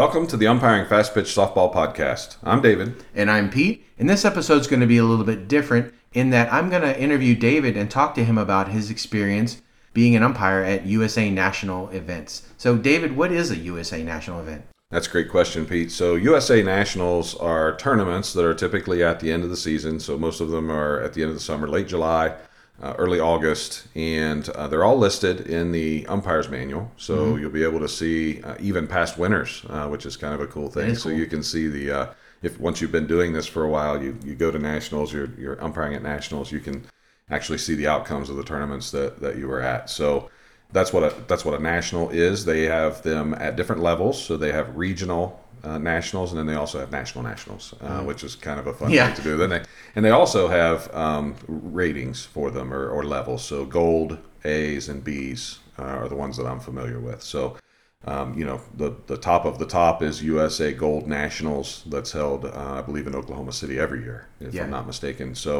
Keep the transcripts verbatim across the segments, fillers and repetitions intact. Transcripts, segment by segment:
Welcome to the Umpiring Fast Pitch Softball Podcast. I'm David. And I'm Pete. And this episode's going to be a little bit different in that I'm going to interview David and talk to him about his experience being an umpire at U S A National events. So, David, what is a U S A National event? That's a great question, Pete. So, U S A Nationals are tournaments that are typically at the end of the season. So, most of them are at the end of the summer, late July, Uh, early August, and uh, they're all listed in the umpire's manual, so mm-hmm. you'll be able to see uh, even past winners, uh, which is kind of a cool thing. So cool. You can see the uh, if once you've been doing this for a while, you, you go to nationals, you're you're umpiring at nationals, you can actually see the outcomes of the tournaments that, that you were at. So that's what a that's what a national is. They have them at different levels, so they have regional Uh, nationals, and then they also have national nationals, uh, which is kind of a fun yeah. thing to do. Then they and they also have um, ratings for them or, or levels. So gold, A's, and B's uh, are the ones that I'm familiar with. So um, you know, the the top of the top is U S A Gold Nationals that's held, uh, I believe, in Oklahoma City every year, if yeah. I'm not mistaken. So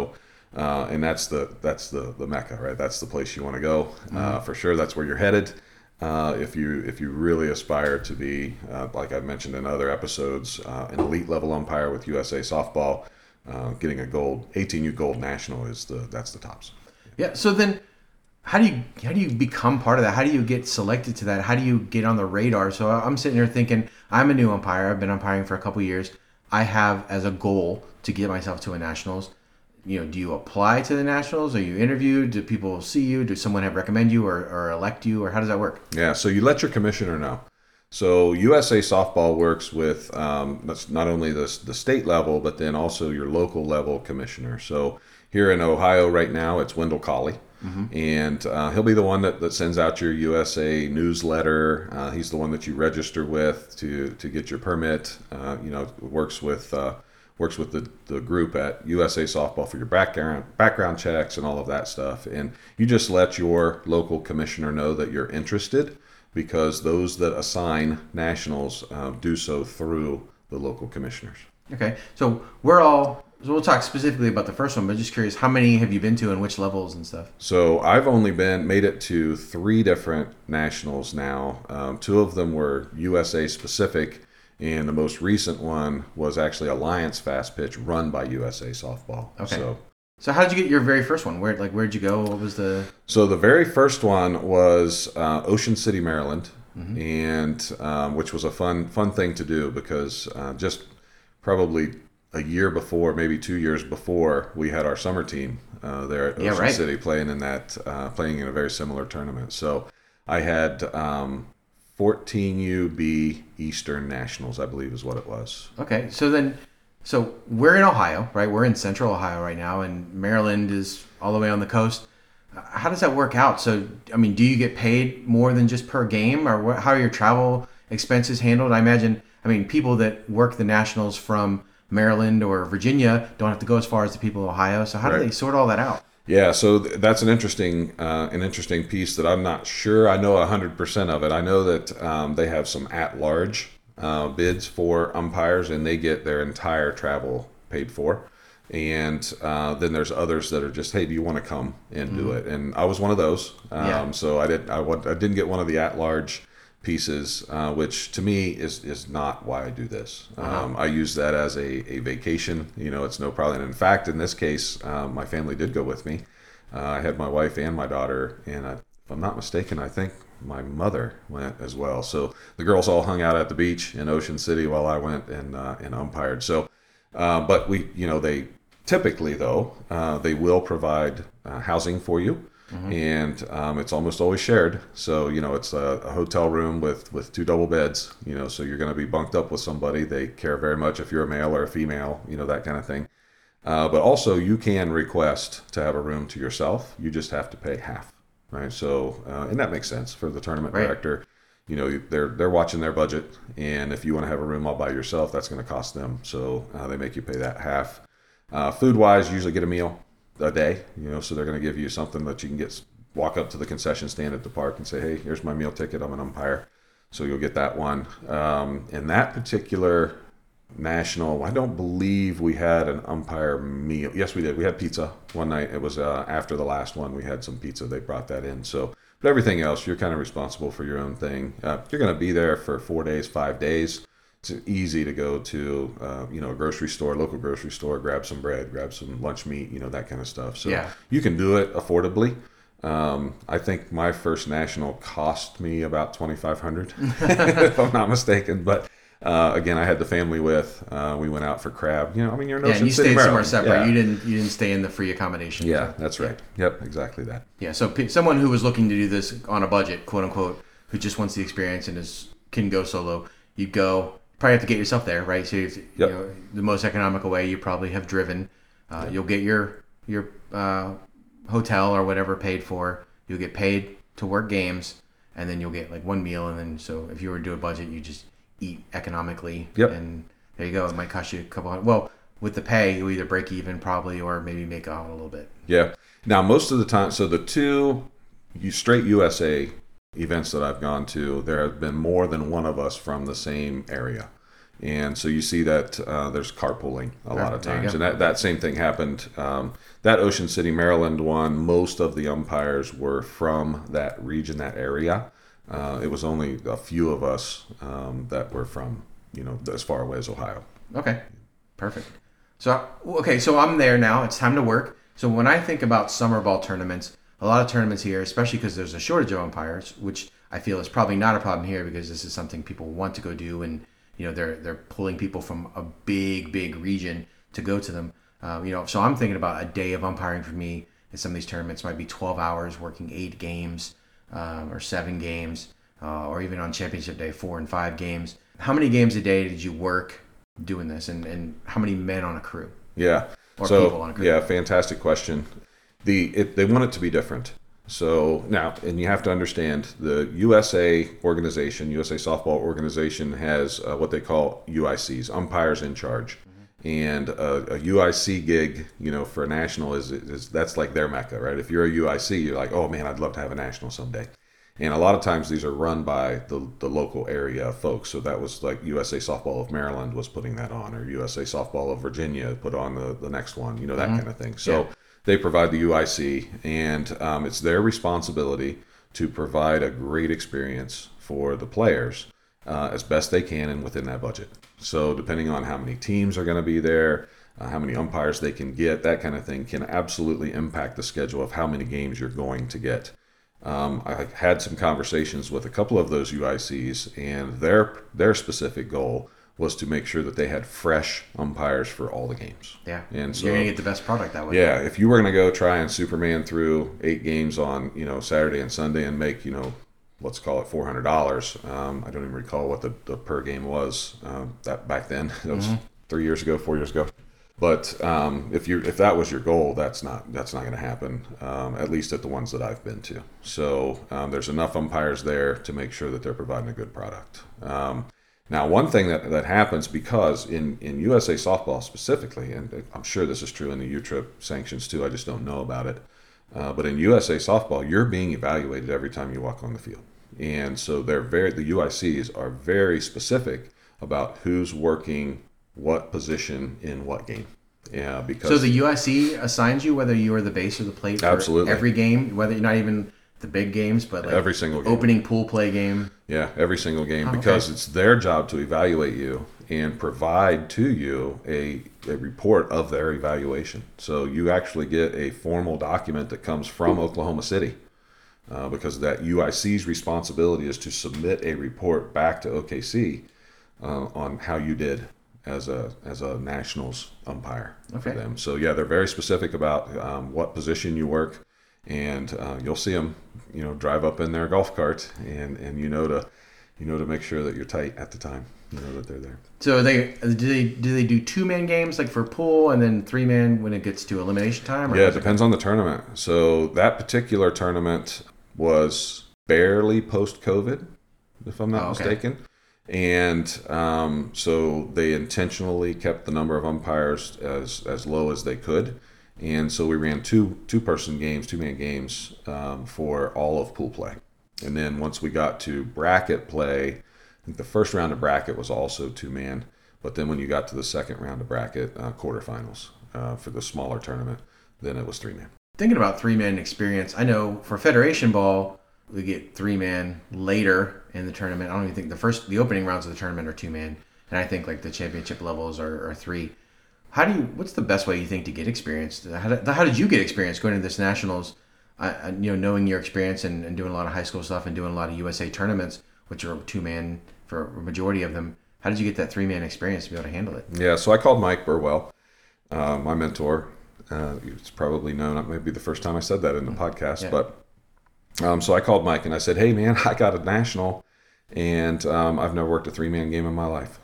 uh, and that's the that's the the mecca, right? That's the place you want to go mm-hmm. uh, for sure. That's where you're headed. Uh, if you if you really aspire to be, uh, like I've mentioned in other episodes, uh, an elite level umpire with U S A Softball, uh, getting a gold eighteen U Gold National is the that's the tops. Yeah. So then, how do you how do you become part of that? How do you get selected to that? How do you get on the radar? So I'm sitting here thinking, I'm a new umpire. I've been umpiring for a couple of years. I have as a goal to get myself to a nationals. You know, do you apply to the nationals? Are you interviewed? Do people see you? Does someone have recommend you or, or elect you? Or how does that work? Yeah, so you let your commissioner know. So U S A Softball works with um, not only the, the state level, but then also your local level commissioner. So here in Ohio right now, it's Wendell Colley. Mm-hmm. And uh, he'll be the one that, that sends out your U S A newsletter. Uh, he's the one that you register with to, to get your permit. Uh, you know, works with... Uh, works with the, the group at U S A Softball for your background background checks and all of that stuff. And you just let your local commissioner know that you're interested, because those that assign nationals uh, do so through the local commissioners. Okay, so we're all, so we'll talk specifically about the first one, but just curious, how many have you been to and which levels and stuff? So I've only been, made it to three different nationals now. Um, two of them were U S A specific, and the most recent one was actually Alliance Fast Pitch run by U S A Softball. Okay. So, so how did you get your very first one? Where, like, where'd you go? What was the... So the very first one was uh, Ocean City, Maryland, mm-hmm. and um, which was a fun fun thing to do, because uh, just probably a year before, maybe two years before, we had our summer team uh, there at Ocean yeah, right. City playing in that uh, playing in a very similar tournament. So I had... Um, fourteen U B Eastern Nationals, I believe, is what it was. Okay, so then, so we're in Ohio, right? We're in Central Ohio right now, and Maryland is all the way on the coast. How does that work out? So, I mean, do you get paid more than just per game, or what, how are your travel expenses handled? I imagine, I mean, people that work the Nationals from Maryland or Virginia don't have to go as far as the people of Ohio. So how right. do they sort all that out? Yeah, so th- that's an interesting uh, an interesting piece that I'm not sure I know one hundred percent of it. I know that um, they have some at-large uh, bids for umpires, and they get their entire travel paid for. And uh, then there's others that are just, hey, do you want to come and mm-hmm. do it? And I was one of those. Um, yeah. So I, did, I, want, I didn't get one of the at-large pieces, uh, which to me is, is not why I do this. Uh-huh. Um, I use that as a, a vacation. You know, it's no problem. And in fact, in this case, um, my family did go with me. Uh, I had my wife and my daughter, and I, if I'm not mistaken, I think my mother went as well. So the girls all hung out at the beach in Ocean City while I went and uh, and umpired. So, uh, but we, you know, they typically though uh, they will provide uh, housing for you. Mm-hmm. And um, it's almost always shared. So, you know, it's a, a hotel room with, with two double beds, you know, so you're going to be bunked up with somebody. They care very much if you're a male or a female, you know, that kind of thing. Uh, but also you can request to have a room to yourself. You just have to pay half, right? So, uh, and that makes sense for the tournament right. director. You know, they're they're watching their budget. And if you want to have a room all by yourself, that's going to cost them. So uh, they make you pay that half. Uh, food-wise, you usually get a meal a day, you know, so they're going to give you something that you can get, walk up to the concession stand at the park and say, hey, here's my meal ticket, I'm an umpire. So you'll get that one. Um, in that particular national, I don't believe we had an umpire meal. Yes, we did. We had pizza one night. It was uh, after the last one, we had some pizza. They brought that in. So, but everything else, you're kind of responsible for your own thing. Uh, you're going to be there for four days, five days. it's easy to go to, uh, you know, a grocery store, local grocery store, grab some bread, grab some lunch meat, you know, that kind of stuff. So yeah. you can do it affordably. Um, I think my first national cost me about twenty-five hundred dollars if I'm not mistaken. But uh, again, I had the family with. Uh, we went out for crab. You know, I mean, you're in Ocean City, yeah, you stayed Maryland. Somewhere separate. Yeah. You didn't. You didn't stay in the free accommodation. Yeah, so. That's right. Yeah. Yep, exactly that. Yeah. So p- someone who was looking to do this on a budget, quote unquote, who just wants the experience and is can go solo, you go. Probably have to get yourself there, right? So if, yep. you know, the most economical way you probably have driven. Uh, yep. You'll get your your uh, hotel or whatever paid for. You'll get paid to work games, and then you'll get like one meal. And then so if you were to do a budget, you just eat economically. Yep. And there you go. It might cost you a couple hundred. Well, with the pay, you either break even probably or maybe make out a little bit. Yeah. Now, most of the time, so the two you straight U S A events that I've gone to, there have been more than one of us from the same area. And so you see that uh, there's carpooling a lot of times. And that, that same thing happened. Um, that Ocean City, Maryland one, most of the umpires were from that region, that area. Uh, it was only a few of us um, that were from, you know, as far away as Ohio. Okay, perfect. So, okay, so I'm there now. It's time to work. So when I think about summer ball tournaments, a lot of tournaments here, especially because there's a shortage of umpires, which I feel is probably not a problem here because this is something people want to go do, and you know they're they're pulling people from a big big region to go to them. Um, you know, so I'm thinking about a day of umpiring for me in some of these tournaments might be twelve hours, working eight games um, or seven games, uh, or even on championship day four and five games. How many games a day did you work doing this, and and how many men on a crew? Yeah, or so, people on a crew? Yeah, fantastic question. The it, they want it to be different. So now, and you have to understand, the U S A organization, U S A softball organization, has uh, what they call U I Cs, umpires in charge, mm-hmm. and a, a U I C gig, you know, for a national is, is that's like their mecca, right? If you're a U I C, you're like, oh man, I'd love to have a national someday. And a lot of times these are run by the the local area folks. So that was like U S A Softball of Maryland was putting that on, or U S A Softball of Virginia put on the the next one, you know, that mm-hmm. kind of thing. So. Yeah. They provide the U I C, and um, it's their responsibility to provide a great experience for the players uh, as best they can and within that budget. So depending on how many teams are going to be there, uh, how many umpires they can get, that kind of thing can absolutely impact the schedule of how many games you're going to get. Um, I had some conversations with a couple of those U I Cs, and their their specific goal was to make sure that they had fresh umpires for all the games. Yeah, and so you're gonna get the best product that way. Yeah, if you were gonna go try and Superman through eight games on you know Saturday and Sunday and make you know let's call it four hundred dollars. Um, I don't even recall what the, the per game was uh, that back then. That was mm-hmm. three years ago, four years ago. But um, if you if that was your goal, that's not that's not gonna happen. Um, at least at the ones that I've been to. So um, there's enough umpires there to make sure that they're providing a good product. Um, Now, one thing that, that happens because in, in U S A softball specifically, and I'm sure this is true in the U-Trip sanctions too, I just don't know about it, uh, but in U S A softball, you're being evaluated every time you walk on the field. And so they're very the U I Cs are very specific about who's working what position in what game. Yeah, because So the U I C assigns you whether you are the base or the plate for absolutely. Every game, whether you're not even the big games, but like every single game. Opening pool play game. Yeah, every single game oh, because okay. it's their job to evaluate you and provide to you a, a report of their evaluation. So you actually get a formal document that comes from Oklahoma City uh, because that U I C's responsibility is to submit a report back to O K C uh, on how you did as a as a nationals umpire okay. for them. So yeah, they're very specific about um, what position you work. And uh, you'll see them, you know, drive up in their golf cart, and, and you know to, you know to make sure that you're tight at the time. You know that they're there. So they do they do they do two man games like for pool, and then three man when it gets to elimination time? Or yeah, it depends on the tournament. So that particular tournament was barely post COVID, if I'm not oh, okay. mistaken. And um, so they intentionally kept the number of umpires as as low as they could. And so we ran two two-person games, two-man games um, for all of pool play. And then once we got to bracket play, I think the first round of bracket was also two-man. But then when you got to the second round of bracket, uh, quarterfinals uh, for the smaller tournament, then it was three-man. Thinking about three-man experience, I know for Federation Ball, we get three-man later in the tournament. I don't even think the first, the opening rounds of the tournament are two-man. and I think like the championship levels are, are three. How do you? What's the best way you think to get experience? How did, how did you get experience going to this nationals? Uh, you know, knowing your experience and, and doing a lot of high school stuff and doing a lot of U S A tournaments, which are two man for a majority of them. How did you get that three man experience to be able to handle it? Yeah, so I called Mike Burwell, uh, my mentor. Uh, it's probably known. It may be the first time I said that in the mm-hmm. podcast, yeah. but um, so I called Mike and I said, "Hey, man, I got a national, and um, I've never worked a three man game in my life."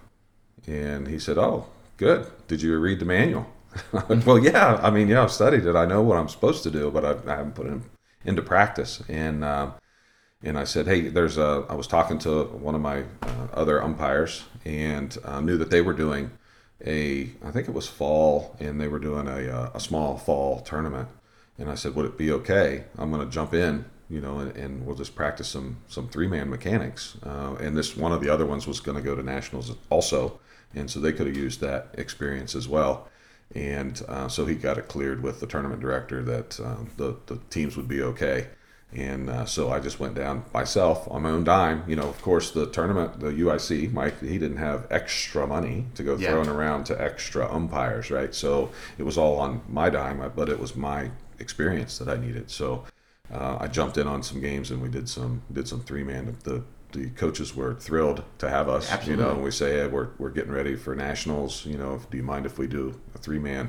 And he said, "Oh, good. Did you read the manual?" Well, yeah. I mean, yeah, I've studied it. I know what I'm supposed to do, but I, I haven't put it in, into practice. And um, and I said, "Hey, there's a." I was talking to one of my uh, other umpires, and uh, knew that they were doing a. I think it was fall, and they were doing a uh, a small fall tournament. And I said, "Would it be okay? I'm going to jump in, you know, and, and we'll just practice some some three man mechanics." Uh, and this one of the other ones was going to go to nationals also. And so they could have used that experience as well. And uh, so he got it cleared with the tournament director that um, the, the teams would be okay. And uh, so I just went down myself on my own dime. You know, of course, the tournament, the U I C, Mike, he didn't have extra money to go yeah. throwing around to extra umpires, right? So it was all on my dime, but it was my experience that I needed. So uh, I jumped in on some games and we did some did some three-man. The The coaches were thrilled to have us, Absolutely. you know, and we say, hey, we're, we're getting ready for nationals, you know, do you mind if we do a three-man?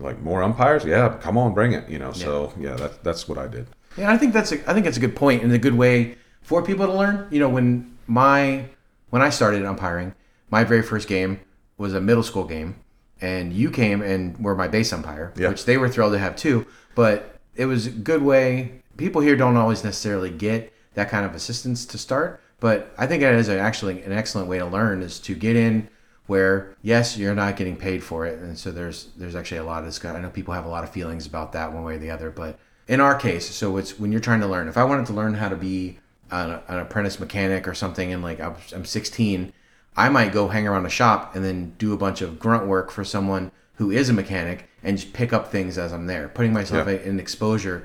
Like, more umpires? Yeah, come on, bring it, you know. Yeah. So, yeah, that, that's what I did. Yeah, I think that's a, I think that's a good point and a good way for people to learn. You know, when my when I started umpiring, my very first game was a middle school game, and you came and were my base umpire, yeah. which they were thrilled to have too, but it was a good way. People here don't always necessarily get that kind of assistance to start. But I think that is actually an excellent way to learn is to get in where, yes, you're not getting paid for it. And so there's there's actually a lot of this. I know people have a lot of feelings about that one way or the other. But in our case, so it's when you're trying to learn. If I wanted to learn how to be an, an apprentice mechanic or something and like I'm sixteen, I might go hang around a shop and then do a bunch of grunt work for someone who is a mechanic and just pick up things as I'm there. Putting myself yeah. in exposure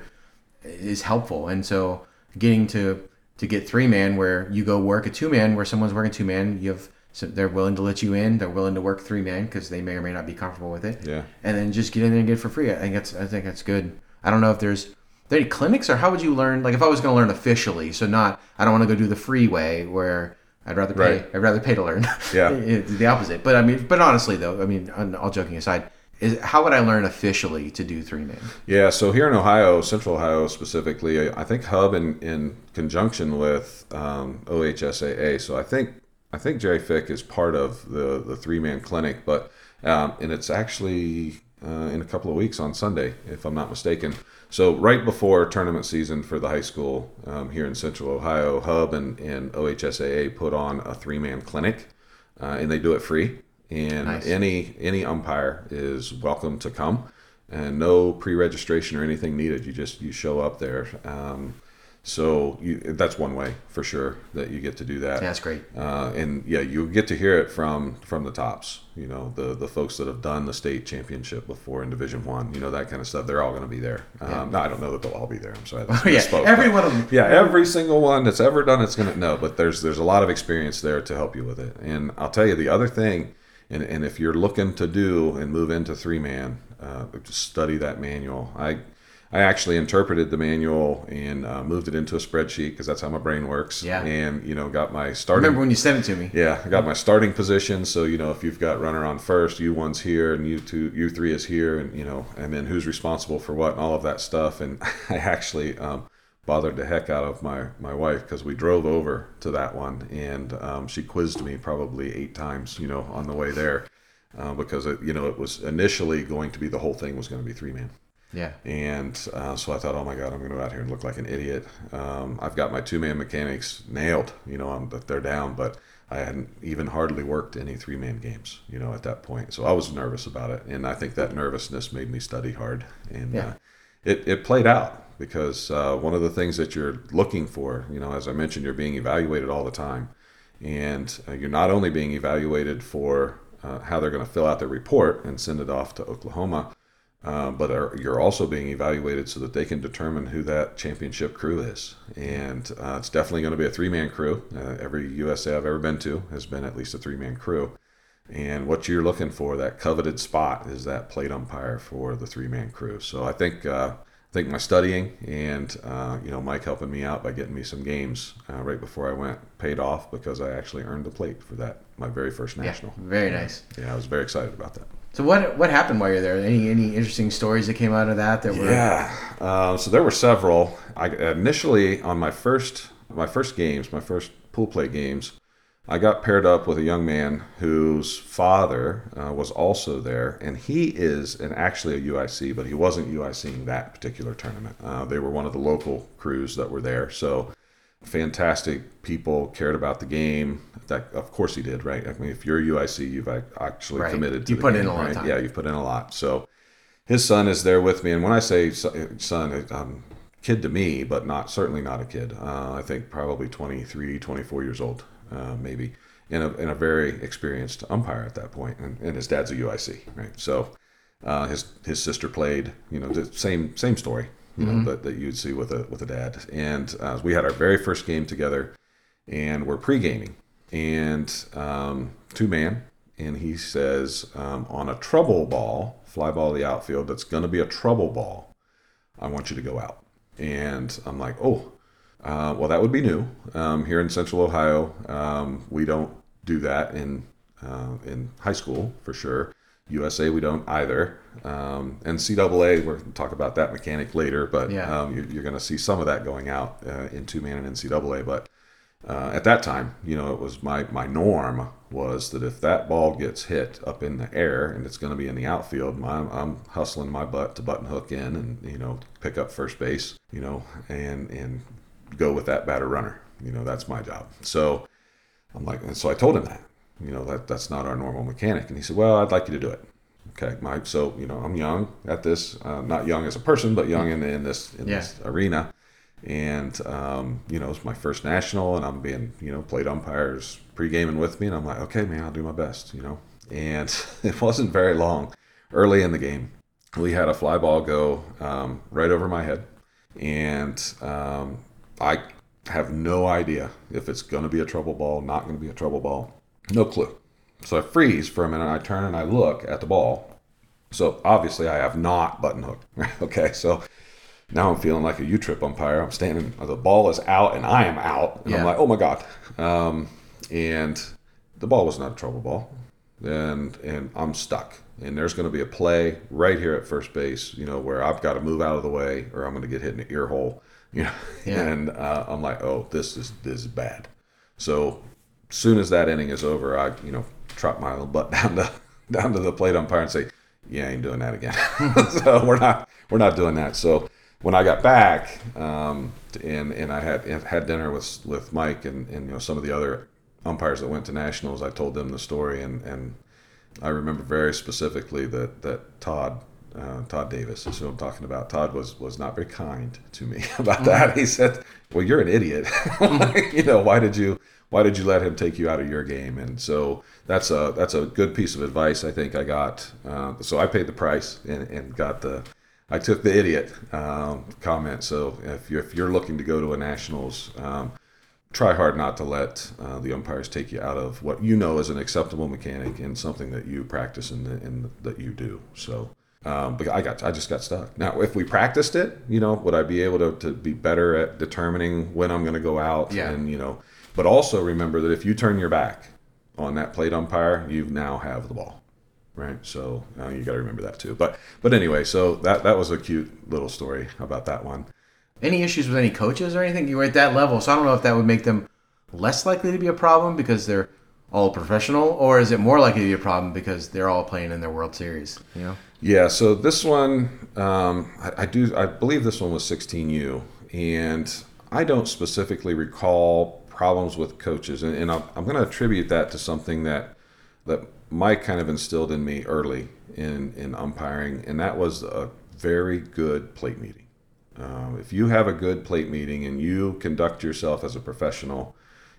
is helpful. And so getting to... to get three-man where you go work a two-man where someone's working two-man, you have so they're willing to let you in, they're willing to work three-man because they may or may not be comfortable with it. Yeah. And then just get in there and get it for free. I think that's I think that's good. I don't know if there's are there any clinics or how would you learn? Like if I was going to learn officially, so not I don't want to go do the free way where I'd rather pay right. I'd rather pay to learn. Yeah. It's the opposite. But I mean, but honestly though, I mean, all joking aside. Is, how would I learn officially to do three-man? Yeah, so here in Ohio, Central Ohio specifically, I think Hub in, in conjunction with um, O H S A A. So I think I think Jerry Fick is part of the, the three-man clinic, but um, and it's actually uh, in a couple of weeks on Sunday, if I'm not mistaken. So right before tournament season for the high school um, here in Central Ohio, Hub and, and O H S A A put on a three-man clinic, uh, and they do it free. And nice. any any umpire is welcome to come, and no pre-registration or anything needed. You just you show up there. Um, so you, that's one way for sure that you get to do that. Yeah, that's great. Uh, and yeah, you get to hear it from from the tops. You know, the the folks that have done the state championship before in Division One. You know, that kind of stuff. They're all going to be there. Um, yeah. No, I don't know that they'll all be there. I'm sorry. That's oh, yeah, spoke, every one of them. Yeah, every single one that's ever done it's going to no. But there's there's a lot of experience there to help you with it. And I'll tell you the other thing. And and if you're looking to do and move into three-man, uh, just study that manual. I I actually interpreted the manual and uh, moved it into a spreadsheet because that's how my brain works. Yeah. And, you know, got my starting. Remember when you sent it to me. Yeah. I got my starting position. So, you know, if you've got runner on first, U one's here and U two, U three is here. And, you know, and then who's responsible for what and all of that stuff. And I actually um, bothered the heck out of my, my wife because we drove over to that one and um, she quizzed me probably eight times, you know, on the way there uh, because, it, you know, it was initially going to be the whole thing was going to be three-man. Yeah. And uh, so I thought, oh, my God, I'm going to go out here and look like an idiot. Um, I've got my two-man mechanics nailed, you know, I'm, they're down, but I hadn't even hardly worked any three-man games, you know, at that point. So I was nervous about it. And I think that nervousness made me study hard. And yeah. uh, it, it played out. Because uh, one of the things that you're looking for, you know, as I mentioned, you're being evaluated all the time. And uh, you're not only being evaluated for uh, how they're going to fill out their report and send it off to Oklahoma, uh, but are, you're also being evaluated so that they can determine who that championship crew is. And uh, it's definitely going to be a three-man crew. Uh, every U S A I've ever been to has been at least a three-man crew. and what you're looking for, that coveted spot, is that plate umpire for the three-man crew. So I think uh, I think my studying and uh, you know, Mike helping me out by getting me some games uh, right before I went paid off, because I actually earned the plate for that, my very first national. Yeah, very nice. Yeah, I was very excited about that. So what what happened while you're there? Any any interesting stories that came out of that? That were yeah. Uh, so there were several. I initially on my first my first games, my first pool play games, I got paired up with a young man whose father uh, was also there, and he is an actually a U I C, but he wasn't UICing that particular tournament. Uh, they were one of the local crews that were there. So fantastic people, cared about the game. That, of course, he did, right? I mean, if you're U I C, you've actually right. committed to you the put game, in a lot right? of time. Yeah, you've put in a lot. So his son is there with me, and when I say son, um, kid to me, but not certainly not a kid. Uh, I think probably twenty-three, twenty-four years old, uh, maybe, and a, and a very experienced umpire at that point. And, and his dad's a U I C, right? So uh, his his sister played. You know, the same same story. You know, mm-hmm. that, that you'd see with a with a dad. And uh, we had our very first game together, and we're pre-gaming. And um, two-man, and he says, um, on a trouble ball, fly ball to the outfield, that's going to be a trouble ball, I want you to go out. And I'm like, oh, uh, well, that would be new. Um, here in Central Ohio, um, we don't do that in uh, in high school, for sure. U S A, we don't either. Um, N C double A, we're going to talk about that mechanic later, but yeah. um, you're, you're going to see some of that going out uh, in two-man and N C double A. But uh, at that time, you know, it was my, my norm was that if that ball gets hit up in the air and it's going to be in the outfield, my, I'm hustling my butt to button hook in and, you know, pick up first base, you know, and, and go with that batter runner. You know, that's my job. So I'm like, and so I told him that. You know, that that's not our normal mechanic. And he said, well, I'd like you to do it. Okay, Mike. So, you know, I'm young at this, uh, not young as a person, but young in in this in yeah. this arena. And, um, you know, it's my first national, and I'm being, you know, plate umpires pre-gaming with me. And I'm like, okay, man, I'll do my best, you know. And it wasn't very long. Early in the game, we had a fly ball go um, right over my head. And um, I have no idea if it's going to be a trouble ball, not going to be a trouble ball. No clue. So I freeze for a minute. I turn and I look at the ball. So obviously I have not button hooked. Okay, so now I'm feeling like a U-trip umpire. I'm standing. The ball is out and I am out. And yeah. I'm like, oh my God. Um, and the ball was not a trouble ball. And and I'm stuck. And there's going to be a play right here at first base, you know, where I've got to move out of the way or I'm going to get hit in the ear hole. You know, yeah. and uh, I'm like, oh, this is this is bad. So soon as that inning is over, I, you know, trot my little butt down to down to the plate umpire and say, "Yeah, I ain't doing that again." So we're not we're not doing that. So when I got back, um, and and I had had dinner with with Mike and, and you know some of the other umpires that went to nationals, I told them the story, and, and I remember very specifically that that Todd uh, Todd Davis is who I'm talking about. Todd was was not very kind to me about that. He said, "Well, you're an idiot. Like, you know, why did you?" Why did you let him take you out of your game? And so that's a that's a good piece of advice I think I got. Uh, so I paid the price and, and got the I took the idiot um, comment. So if you're if you're looking to go to a nationals, um, try hard not to let uh, the umpires take you out of what you know is an acceptable mechanic and something that you practice and and that you do. So. Um, but I got, I just got stuck. Now, if we practiced it, you know, would I be able to, to be better at determining when I'm going to go out? Yeah. And, you know, but also remember that if you turn your back on that plate umpire, you now have the ball, right? So uh, you got to remember that too. But, but anyway, so that, that was a cute little story about that one. Any issues with any coaches or anything? You were at that level. So I don't know if that would make them less likely to be a problem because they're all professional, or is it more likely to be a problem because they're all playing in their World Series, you know? Yeah, so this one, um, I, I do. I believe this one was sixteen U, and I don't specifically recall problems with coaches, and, and I'm, I'm going to attribute that to something that that Mike kind of instilled in me early in, in umpiring, and that was a very good plate meeting. Um, if you have a good plate meeting and you conduct yourself as a professional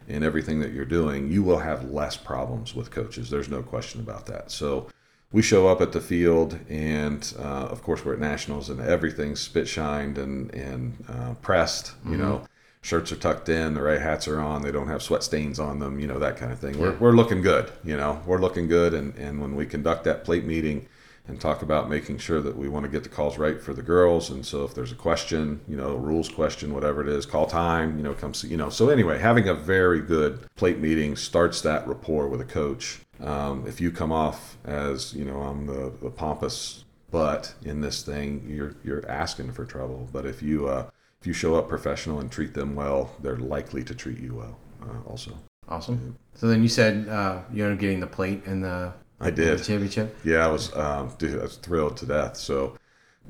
in everything that you're doing, you will have less problems with coaches. There's no question about that. So we show up at the field, and uh, of course we're at nationals, and everything's spit shined and and uh, pressed, you mm-hmm. know, shirts are tucked in, the right hats are on, they don't have sweat stains on them, you know, that kind of thing. We're we're looking good, you know, we're looking good. And, and when we conduct that plate meeting and talk about making sure that we want to get the calls right for the girls, and so if there's a question, you know, rules question, whatever it is, call time, you know, come see, you know. So anyway, having a very good plate meeting starts that rapport with a coach. Um, if you come off as, you know, I'm the, the pompous butt in this thing, you're you're asking for trouble. But if you uh, if you show up professional and treat them well, they're likely to treat you well uh, also. Awesome. Yeah. So then you said uh, you ended up getting the plate and the I did. The championship? Yeah, I was, um, dude, I was thrilled to death. So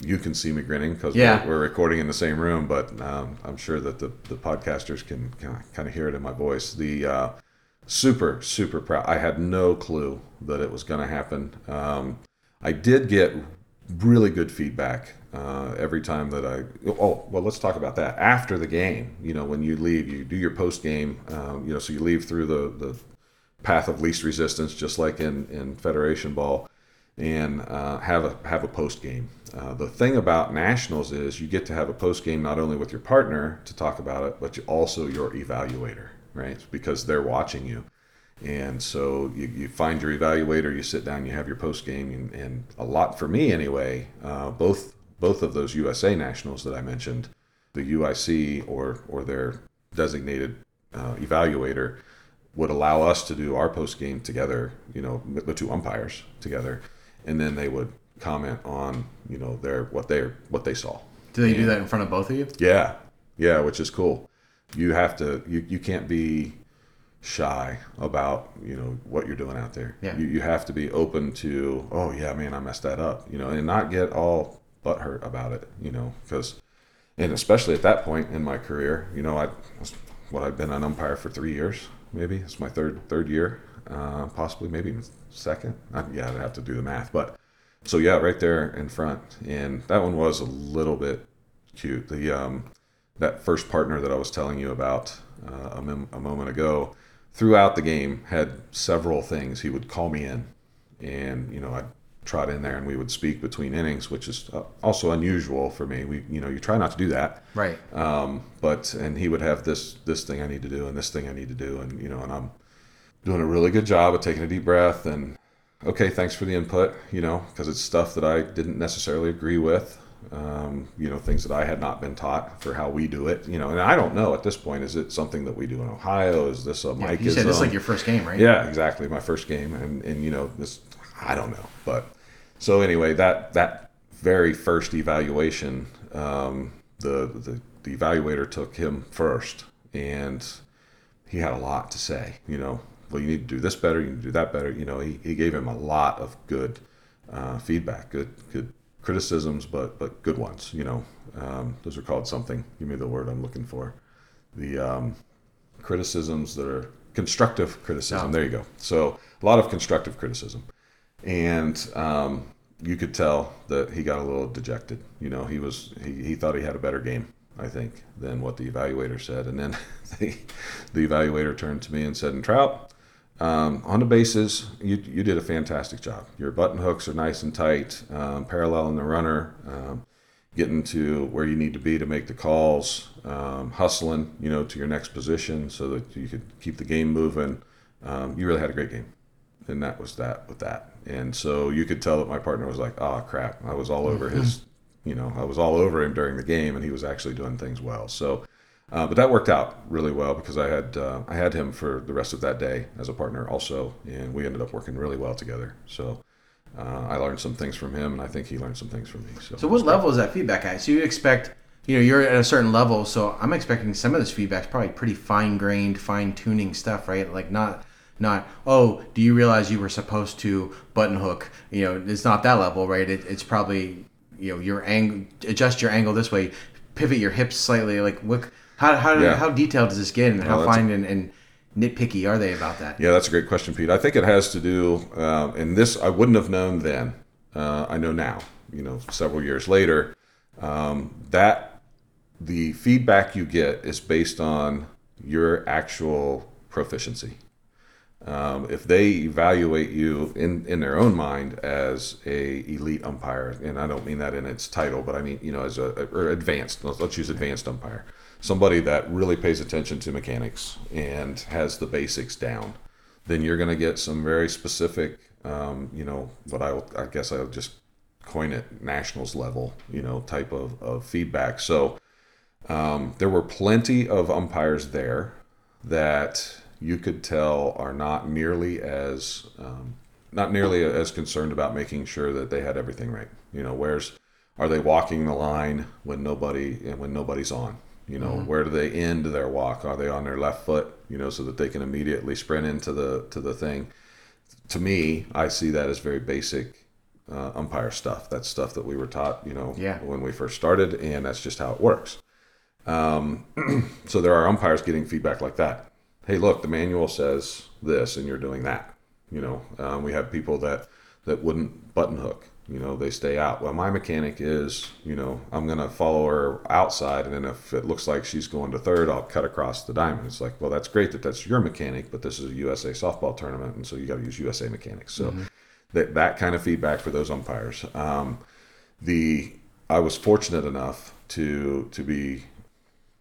you can see me grinning because yeah. we're, we're recording in the same room, but um, I'm sure that the, the podcasters can kind of hear it in my voice. The uh, super, super proud. I had no clue that it was going to happen. Um, I did get really good feedback uh, every time that I – oh, well, let's talk about that. After the game, you know, when you leave, you do your post-game, um, you know, so you leave through the, the – path of least resistance, just like in, in Federation ball, and uh, have a have a post game. Uh, the thing about nationals is you get to have a post game not only with your partner to talk about it, but you also your evaluator, right? Because they're watching you, and so you, you find your evaluator, you sit down, you have your post game, and, and a lot for me anyway. Uh, both both of those U S A nationals that I mentioned, the U I C or or their designated uh, evaluator would allow us to do our post game together, you know, the two umpires together, and then they would comment on, you know, their what they what they saw. Do they and, do that in front of both of you? Yeah, yeah, which is cool. You have to, you, you can't be shy about, you know, what you're doing out there. Yeah, you, you have to be open to, oh yeah, man, I messed that up, you know, and not get all butthurt about it, you know, because, and especially at that point in my career, you know, I, what I've been an umpire for three years. Maybe it's my third third year, uh, possibly maybe even second. I, yeah, I'd have to do the math, but so yeah, right there in front, and that one was a little bit cute. The um, that first partner that I was telling you about uh, a, mem- a moment ago, throughout the game had several things he would call me in, and you know I'd trot in there and we would speak between innings, which is also unusual for me. We you know you try not to do that, right? Um, but and he would have this this thing I need to do and this thing I need to do, and you know and I'm doing a really good job of taking a deep breath and okay, thanks for the input, you know, because it's stuff that I didn't necessarily agree with, um, you know, things that I had not been taught for how we do it, you know, and I don't know at this point, is it something that we do in Ohio? Is this a Mike? Yeah, you said this is like your first game, right? Yeah, exactly, my first game, and and you know this. I don't know, but so anyway, that that very first evaluation, um, the, the the evaluator took him first, and he had a lot to say. You know, well, you need to do this better, you need to do that better. You know, he, he gave him a lot of good uh, feedback, good good criticisms, but but good ones. You know, um, those are called something. Give me the word I'm looking for. The um, criticisms that are constructive criticism. Yeah. There you go. So a lot of constructive criticism. And um, you could tell that he got a little dejected. You know, he was he, he thought he had a better game, I think, than what the evaluator said. And then the, the evaluator turned to me and said, "And Trout, um, on the bases, you you did a fantastic job. Your button hooks are nice and tight, um, paralleling the runner, um, getting to where you need to be to make the calls, um, hustling, you know, to your next position so that you could keep the game moving. Um, you really had a great game." And that was that with that. And so you could tell that my partner was like, oh, crap. I was all over his, you know, I was all over him during the game, and he was actually doing things well. So, uh, but that worked out really well because I had uh, I had him for the rest of that day as a partner also, and we ended up working really well together. So uh, I learned some things from him, and I think he learned some things from me. So, so what level is that feedback at? So you expect, you know, you're at a certain level, so I'm expecting some of this feedback is probably pretty fine-grained, fine-tuning stuff, right? Like not... Not, oh, do you realize you were supposed to button hook? You know, it's not that level, right? It, it's probably, you know, your angle, adjust your angle this way, pivot your hips slightly. Like, look, how how yeah. how detailed does this get, and how oh, fine and, and nitpicky are they about that? Yeah, that's a great question, Pete. I think it has to do, um, and this I wouldn't have known then. Uh, I know now, you know, several years later, um, that the feedback you get is based on your actual proficiency. Um, if they evaluate you in, in their own mind as a elite umpire, and I don't mean that in its title, but I mean, you know, as a or advanced, let's, let's use advanced umpire. somebody that really pays attention to mechanics and has the basics down, then you're going to get some very specific, um, you know, what I, I guess I'll just coin it nationals level, you know, type of, of feedback. So um, there were plenty of umpires there that you could tell are not nearly as um, not nearly as concerned about making sure that they had everything right. You know, where's are they walking the line when nobody and when nobody's on? You know, mm-hmm. where do they end their walk? Are they on their left foot? You know, so that they can immediately sprint into the to the thing. To me, I see that as very basic uh, umpire stuff. That's stuff that we were taught, you know, yeah. when we first started, and that's just how it works. Um, so there are umpires getting feedback like that. Hey, look, the manual says this, and you're doing that. You know, um, we have people that, that wouldn't button hook. You know, they stay out. Well, my mechanic is, you know, I'm going to follow her outside, and then if it looks like she's going to third, I'll cut across the diamond. It's like, well, that's great that that's your mechanic, but this is a U S A softball tournament, and so you got to use U S A mechanics. So mm-hmm. that that kind of feedback for those umpires. Um, the I was fortunate enough to to be,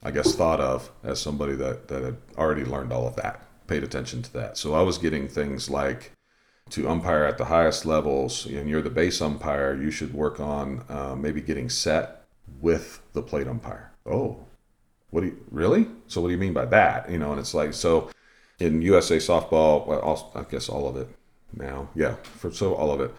I guess, thought of as somebody that, that had already learned all of that, paid attention to that. So I was getting things like, to umpire at the highest levels, and you're the base umpire, you should work on uh, maybe getting set with the plate umpire. Oh, what do you, really? So what do you mean by that? You know, and it's like, so in U S A softball, well, all, I guess all of it now, yeah, for so all of it,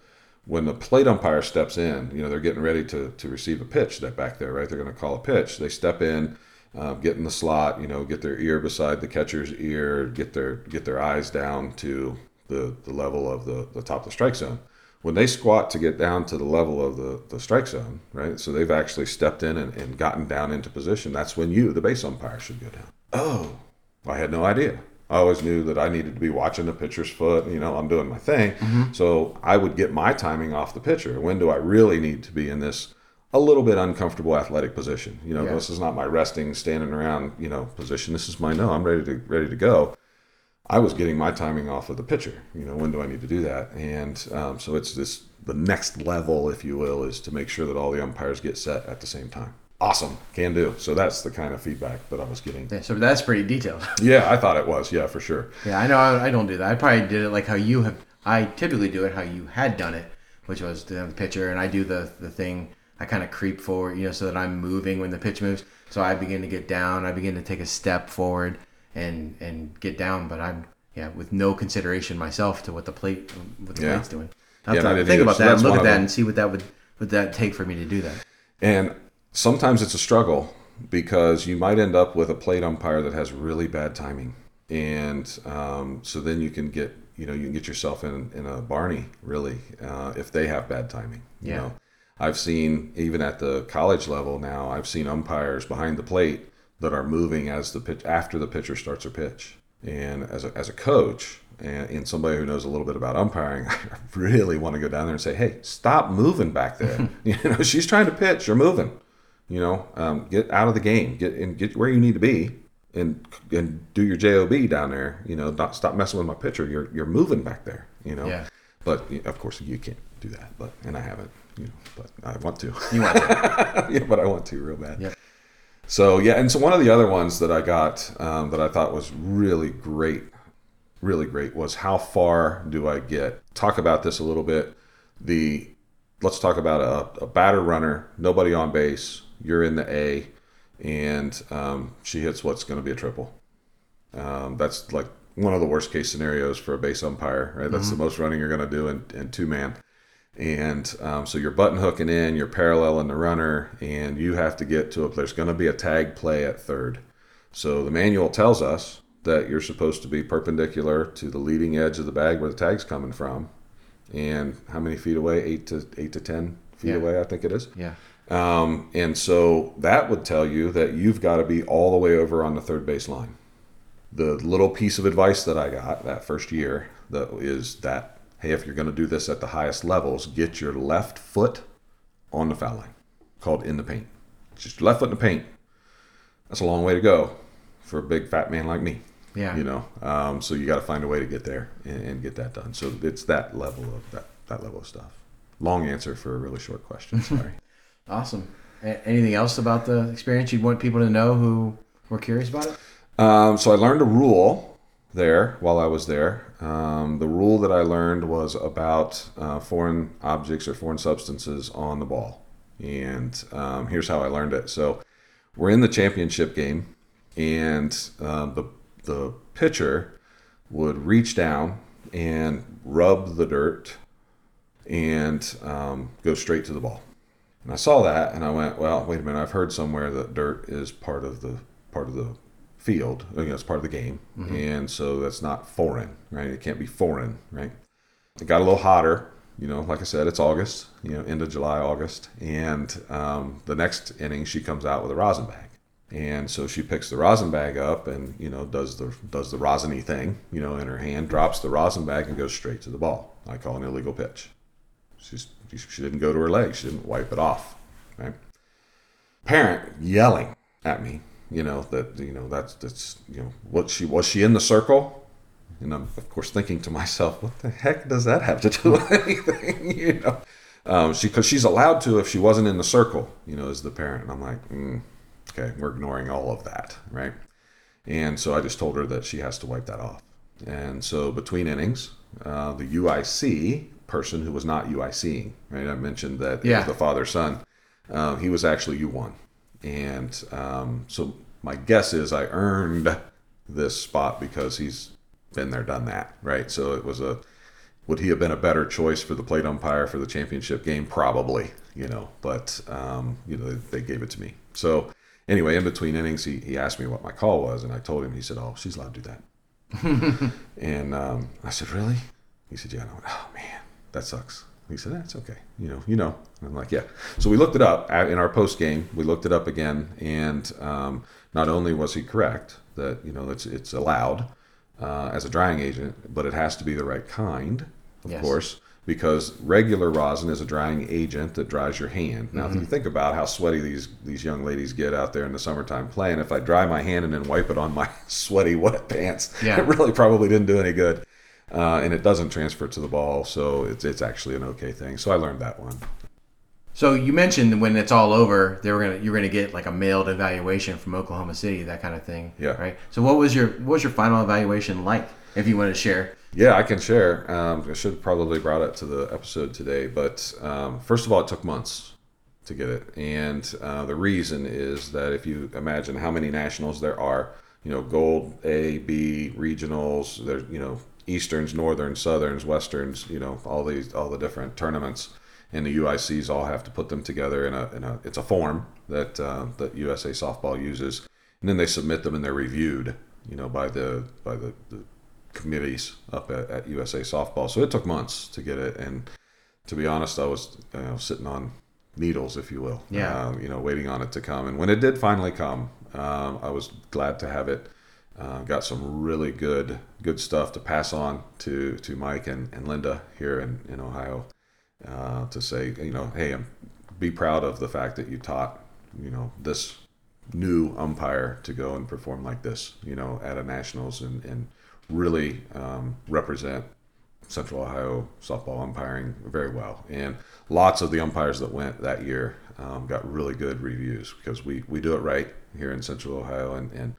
when the plate umpire steps in, you know, they're getting ready to, to receive a pitch that back there, right? They're going to call a pitch. They step in, Uh, get in the slot, you know, get their ear beside the catcher's ear, get their get their eyes down to the, the level of the, the top of the strike zone. When they squat to get down to the level of the, the strike zone, right, so they've actually stepped in and, and gotten down into position, that's when you, the base umpire, should go down. Oh, I had no idea. I always knew that I needed to be watching the pitcher's foot, you know, I'm doing my thing. Mm-hmm. So I would get my timing off the pitcher. When do I really need to be in this a little bit uncomfortable athletic position? You know, yeah. This is not my resting, standing around, you know, position. This is my, no, I'm ready to ready to go. I was getting my timing off of the pitcher. You know, when do I need to do that? And um, so it's this, the next level, if you will, is to make sure that all the umpires get set at the same time. Awesome. Can do. So that's the kind of feedback that I was getting. Yeah, so that's pretty detailed. Yeah, I thought it was. Yeah, for sure. Yeah, I know I, I don't do that. I probably did it like how you have, I typically do it how you had done it, which was the pitcher, and I do the, the thing, I kind of creep forward, you know, so that I'm moving when the pitch moves. So I begin to get down. I begin to take a step forward and and get down. But I'm, yeah, with no consideration myself to what the plate, what the yeah. plate's doing. I have yeah, to I think either. about so that and look at that and see what that would, would that take for me to do that. And sometimes it's a struggle because you might end up with a plate umpire that has really bad timing. And um, so then you can get, you know, you can get yourself in, in a Barney, really, uh, if they have bad timing, you yeah. know. I've seen, even at the college level now, I've seen umpires behind the plate that are moving as the pitch, after the pitcher starts their pitch. And as a, as a coach and, and somebody who knows a little bit about umpiring, I really want to go down there and say, hey, stop moving back there. You know, she's trying to pitch, you're moving. You know, um, get out of the game, get and get where you need to be, and and do your J O B down there. You know, not, stop messing with my pitcher. You're you're moving back there. You know, yeah. But of course you can't do that. But and I haven't. You know, but I want to. You want to. Yeah, but I want to real bad. Yeah. So, yeah, and so one of the other ones that I got um, that I thought was really great, really great, was how far do I get? Talk about this a little bit. The Let's talk about a, a batter runner, nobody on base, you're in the A, and um, she hits what's going to be a triple. Um, that's like one of the worst case scenarios for a base umpire, right? That's mm-hmm. the most running you're going to do in, in two-man. And um, so you're button hooking in, you're paralleling the runner, and you have to get to a, there's going to be a tag play at third. So the manual tells us that you're supposed to be perpendicular to the leading edge of the bag where the tag's coming from. And how many feet away? Eight to eight to ten feet yeah. away, I think it is. Yeah. Um, and so that would tell you that you've got to be all the way over on the third base line. The little piece of advice that I got that first year that is that, hey, if you're going to do this at the highest levels, get your left foot on the foul line, called in the paint. Just your left foot in the paint. That's a long way to go for a big fat man like me. Yeah. You know, um, so you got to find a way to get there and, and get that done. So it's that level of that, that level of stuff. Long answer for a really short question. Sorry. Awesome. A- anything else about the experience you'd want people to know who were curious about it? Um, so I learned a rule there while I was there. Um, the rule that I learned was about uh, foreign objects or foreign substances on the ball. And um, here's how I learned it. So we're in the championship game, and uh, the the pitcher would reach down and rub the dirt and um, go straight to the ball. And I saw that, and I went, well, wait a minute, I've heard somewhere that dirt is part of the part of the field. I think that's part of the game. Mm-hmm. And so that's not foreign, right? It can't be foreign, right? It got a little hotter, you know, like I said, it's August, you know, end of July, August. And um, the next inning, she comes out with a rosin bag. And so she picks the rosin bag up and, you know, does the does the rosiny thing, you know, in her hand, drops the rosin bag and goes straight to the ball. I call an illegal pitch. She's, she didn't go to her leg. She didn't wipe it off, right? Parent yelling at me, you know, that, you know, that's, that's, you know, what she, was she in the circle? And I'm, of course, thinking to myself, what the heck does that have to do with anything, you know? Um, she, because she's allowed to if she wasn't in the circle, you know, as the parent. And I'm like, mm, okay, we're ignoring all of that, right? And so I just told her that she has to wipe that off. And so between innings, uh, the U I C person who was not UICing, right? I mentioned that yeah. It was the father-son. Um, he was actually U one. And um, so my guess is I earned this spot because he's been there, done that, right? So it was a, would he have been a better choice for the plate umpire for the championship game? Probably, you know, but, um, you know, they, they gave it to me. So anyway, in between innings, he, he asked me what my call was, and I told him, he said, oh, she's allowed to do that. And um, I said, really? He said, yeah. And I went, oh, man, that sucks. He said, that's okay. You know, you know. And I'm like, yeah. So we looked it up in our post game. We looked it up again. And um, not only was he correct that, you know, it's it's allowed uh, as a drying agent, but it has to be the right kind, of yes. course, because regular rosin is a drying agent that dries your hand. Now, mm-hmm. if you think about how sweaty these, these young ladies get out there in the summertime playing, if I dry my hand and then wipe it on my sweaty wet pants, yeah. it really probably didn't do any good. Uh, and it doesn't transfer to the ball, so it's it's actually an okay thing. So I learned that one. So you mentioned when it's all over, they were gonna you were gonna get like a mailed evaluation from Oklahoma City, that kind of thing. Yeah. Right. So what was your what was your final evaluation like? If you want to share. Yeah, I can share. Um, I should have probably brought it to the episode today, but um, first of all, it took months to get it, and uh, the reason is that if you imagine how many nationals there are, you know, gold, A, B, regionals, there's you know. Easterns, Northerns, Southerns, Westerns, you know, all these, all the different tournaments, and the U I Cs all have to put them together in a, in a it's a form that uh, that U S A Softball uses, and then they submit them and they're reviewed, you know, by the by the, the committees up at, at U S A Softball. So it took months to get it, and to be honest, I was you know, sitting on needles, if you will, yeah, uh, you know, waiting on it to come. And when it did finally come, um, I was glad to have it. Uh, got some really good good stuff to pass on to, to Mike and, and Linda here in, in Ohio uh, to say, you know, hey, I'm, be proud of the fact that you taught, you know, this new umpire to go and perform like this, you know, at a nationals and, and really um, represent Central Ohio softball umpiring very well. And lots of the umpires that went that year um, got really good reviews because we, we do it right here in Central Ohio and, and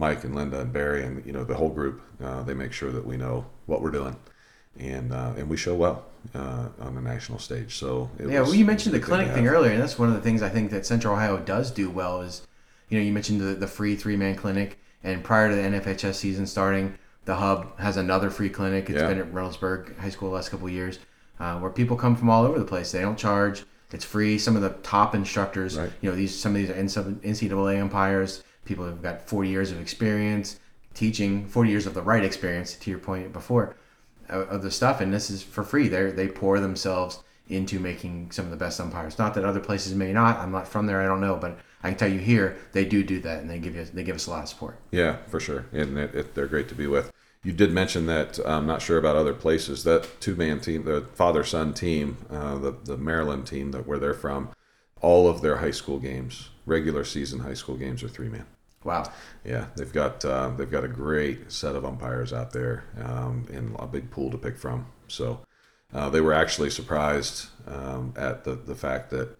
Mike and Linda and Barry and, you know, the whole group, uh, they make sure that we know what we're doing. And uh, and we show well uh, on the national stage. So it Yeah, was, well, you mentioned the clinic thing earlier, and that's one of the things I think that Central Ohio does do well is, you know, you mentioned the, the free three-man clinic, and prior to the N F H S season starting, the Hub has another free clinic. It's yeah. been at Reynoldsburg High School the last couple of years uh, where people come from all over the place. They don't charge. It's free. Some of the top instructors, right. you know, these some of these are N C double A umpires. People have got forty years of experience teaching, forty years of the right experience, to your point before, of the stuff. And this is for free. They they pour themselves into making some of the best umpires. Not that other places may not. I'm not from there. I don't know. But I can tell you here, they do do that, and they give you they give us a lot of support. Yeah, for sure. And it, it, they're great to be with. You did mention that, I'm not sure about other places, that two-man team, the father-son team, uh, the, the Maryland team that where they're from, all of their high school games, regular season high school games are three-man. Wow. Yeah, they've got uh, they've got a great set of umpires out there um, and a big pool to pick from. So uh, they were actually surprised um, at the, the fact that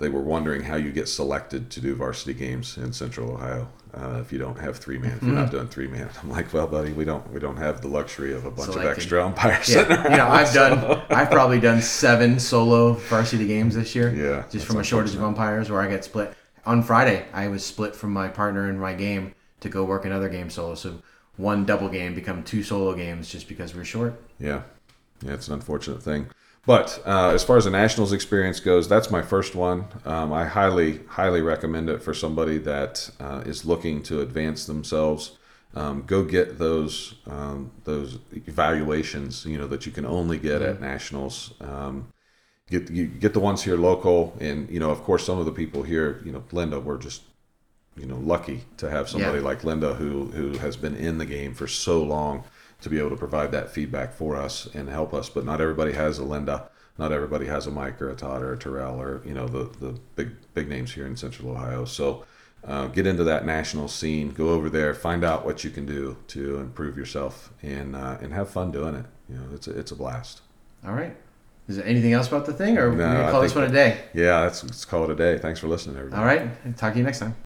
they were wondering how you get selected to do varsity games in Central Ohio uh, if you don't have three man. If you're mm. not doing three man, I'm like, well, buddy, we don't we don't have the luxury of a bunch Selected. of extra umpires. Yeah, sitting around, you know, I've so. done I've probably done seven solo varsity games this year. Yeah, just from a shortage of umpires, where I get split. On Friday, I was split from my partner in my game to go work another game solo. So one double game become two solo games just because we're short. Yeah, yeah, it's an unfortunate thing. But uh, as far as the Nationals experience goes, that's my first one. Um, I highly, highly recommend it for somebody that uh, is looking to advance themselves. Um, go get those um, those evaluations, you know, that you can only get at Nationals. Um, get you get the ones here local, and you know, of course, some of the people here, you know, Linda, we're just you know lucky to have somebody yeah. like Linda who who has been in the game for so long, to be able to provide that feedback for us and help us. But not everybody has a Linda, not everybody has a Mike or a Todd or a Terrell or, you know, the, the big big names here in Central Ohio. So uh, get into that national scene, go over there, find out what you can do to improve yourself, and uh, and have fun doing it. You know, it's a, it's a blast. All right. Is there anything else about the thing, or no, we're going to call this one a day? Yeah, let's, let's call it a day. Thanks for listening, everybody. All right. Talk to you next time.